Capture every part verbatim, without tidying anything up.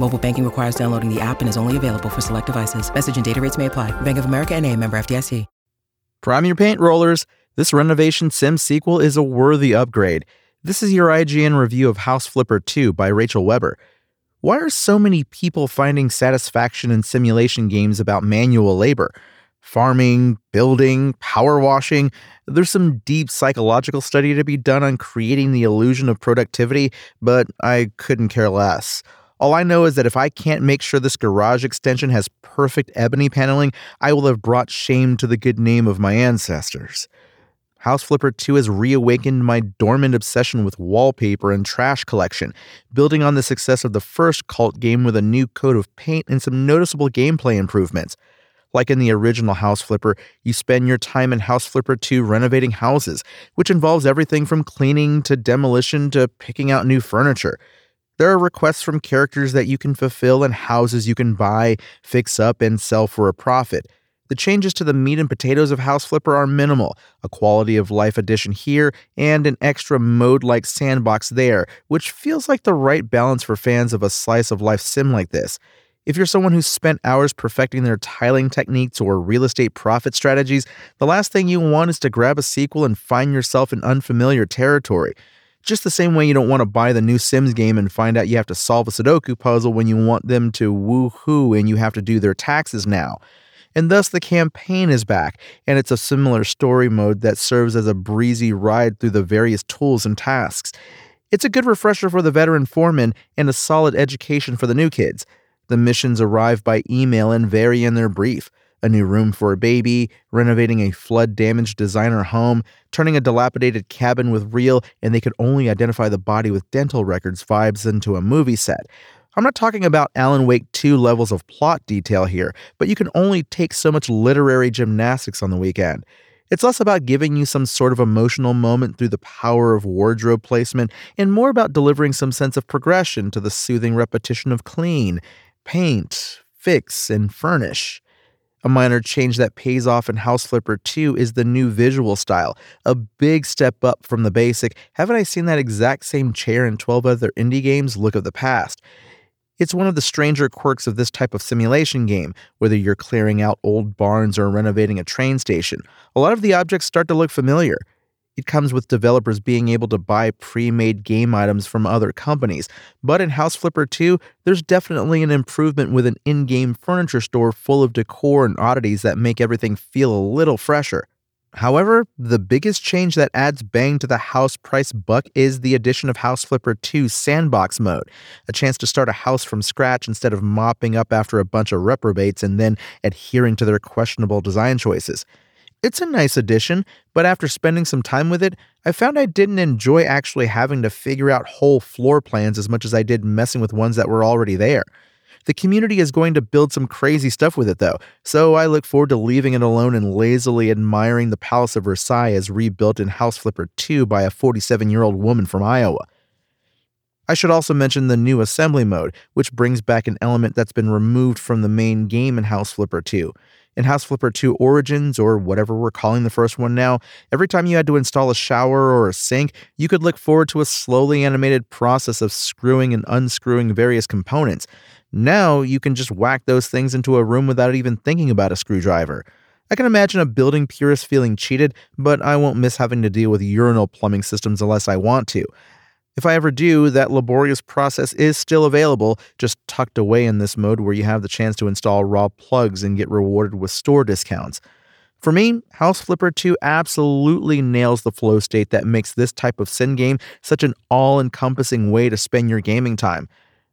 Mobile banking requires downloading the app and is only available for select devices. Message and data rates may apply. Bank of America N A, member F D I C. Prime your paint rollers. This renovation sim sequel is a worthy upgrade. This is your I G N review of House Flipper two by Rachel Weber. Why are so many people finding satisfaction in simulation games about manual labor? Farming, building, power washing. There's some deep psychological study to be done on creating the illusion of productivity, but I couldn't care less. All I know is that if I can't make sure this garage extension has perfect ebony paneling, I will have brought shame to the good name of my ancestors. House Flipper two has reawakened my dormant obsession with wallpaper and trash collection, building on the success of the first cult game with a new coat of paint and some noticeable gameplay improvements. Like in the original House Flipper, you spend your time in House Flipper two renovating houses, which involves everything from cleaning to demolition to picking out new furniture. There are requests from characters that you can fulfill and houses you can buy, fix up, and sell for a profit. The changes to the meat and potatoes of House Flipper are minimal, a quality of life addition here and an extra mode-like sandbox there, which feels like the right balance for fans of a slice-of-life sim like this. If you're someone who's spent hours perfecting their tiling techniques or real estate profit strategies, the last thing you want is to grab a sequel and find yourself in unfamiliar territory. Just the same way you don't want to buy the new Sims game and find out you have to solve a Sudoku puzzle when you want them to woo-hoo and you have to do their taxes now. And thus the campaign is back, and it's a similar story mode that serves as a breezy ride through the various tools and tasks. It's a good refresher for the veteran foreman and a solid education for the new kids. The missions arrive by email and vary in their brief. A new room for a baby, renovating a flood-damaged designer home, turning a dilapidated cabin with real and they could only identify the body with dental records vibes into a movie set. I'm not talking about Alan Wake two levels of plot detail here, but you can only take so much literary gymnastics on the weekend. It's less about giving you some sort of emotional moment through the power of wardrobe placement and more about delivering some sense of progression to the soothing repetition of clean, paint, fix, and furnish. A minor change that pays off in House Flipper two is the new visual style, a big step up from the basic, haven't I seen that exact same chair in twelve other indie games look of the past. It's one of the stranger quirks of this type of simulation game, whether you're clearing out old barns or renovating a train station. A lot of the objects start to look familiar. It comes with developers being able to buy pre-made game items from other companies, but in House Flipper two, there's definitely an improvement with an in-game furniture store full of decor and oddities that make everything feel a little fresher. However, the biggest change that adds bang to the house price buck is the addition of House Flipper two Sandbox Mode, a chance to start a house from scratch instead of mopping up after a bunch of reprobates and then adhering to their questionable design choices. It's a nice addition, but after spending some time with it, I found I didn't enjoy actually having to figure out whole floor plans as much as I did messing with ones that were already there. The community is going to build some crazy stuff with it though, so I look forward to leaving it alone and lazily admiring the Palace of Versailles as rebuilt in House Flipper two by a forty-seven-year-old woman from Iowa. I should also mention the new assembly mode, which brings back an element that's been removed from the main game in House Flipper two. In House Flipper two Origins, or whatever we're calling the first one now, every time you had to install a shower or a sink, you could look forward to a slowly animated process of screwing and unscrewing various components. Now, you can just whack those things into a room without even thinking about a screwdriver. I can imagine a building purist feeling cheated, but I won't miss having to deal with urinal plumbing systems unless I want to. If I ever do, that laborious process is still available, just tucked away in this mode where you have the chance to install raw plugs and get rewarded with store discounts. For me, House Flipper two absolutely nails the flow state that makes this type of sin game such an all-encompassing way to spend your gaming time.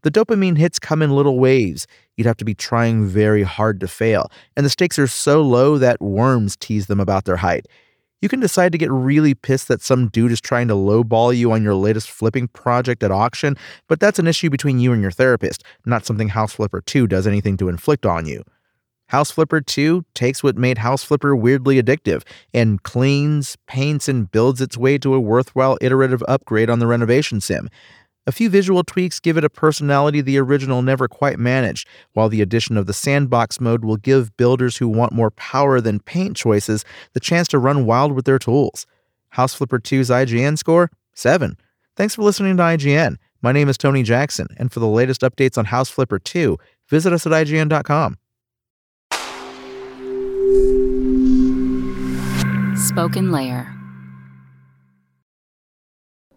The dopamine hits come in little waves. You'd have to be trying very hard to fail, and the stakes are so low that worms tease them about their height. You can decide to get really pissed that some dude is trying to lowball you on your latest flipping project at auction, but that's an issue between you and your therapist, not something House Flipper two does anything to inflict on you. House Flipper two takes what made House Flipper weirdly addictive and cleans, paints, and builds its way to a worthwhile iterative upgrade on the renovation sim. A few visual tweaks give it a personality the original never quite managed, while the addition of the sandbox mode will give builders who want more power than paint choices the chance to run wild with their tools. House Flipper two's I G N score? seven. Thanks for listening to I G N. My name is Tony Jackson, and for the latest updates on House Flipper two, visit us at I G N dot com. Spoken Layer.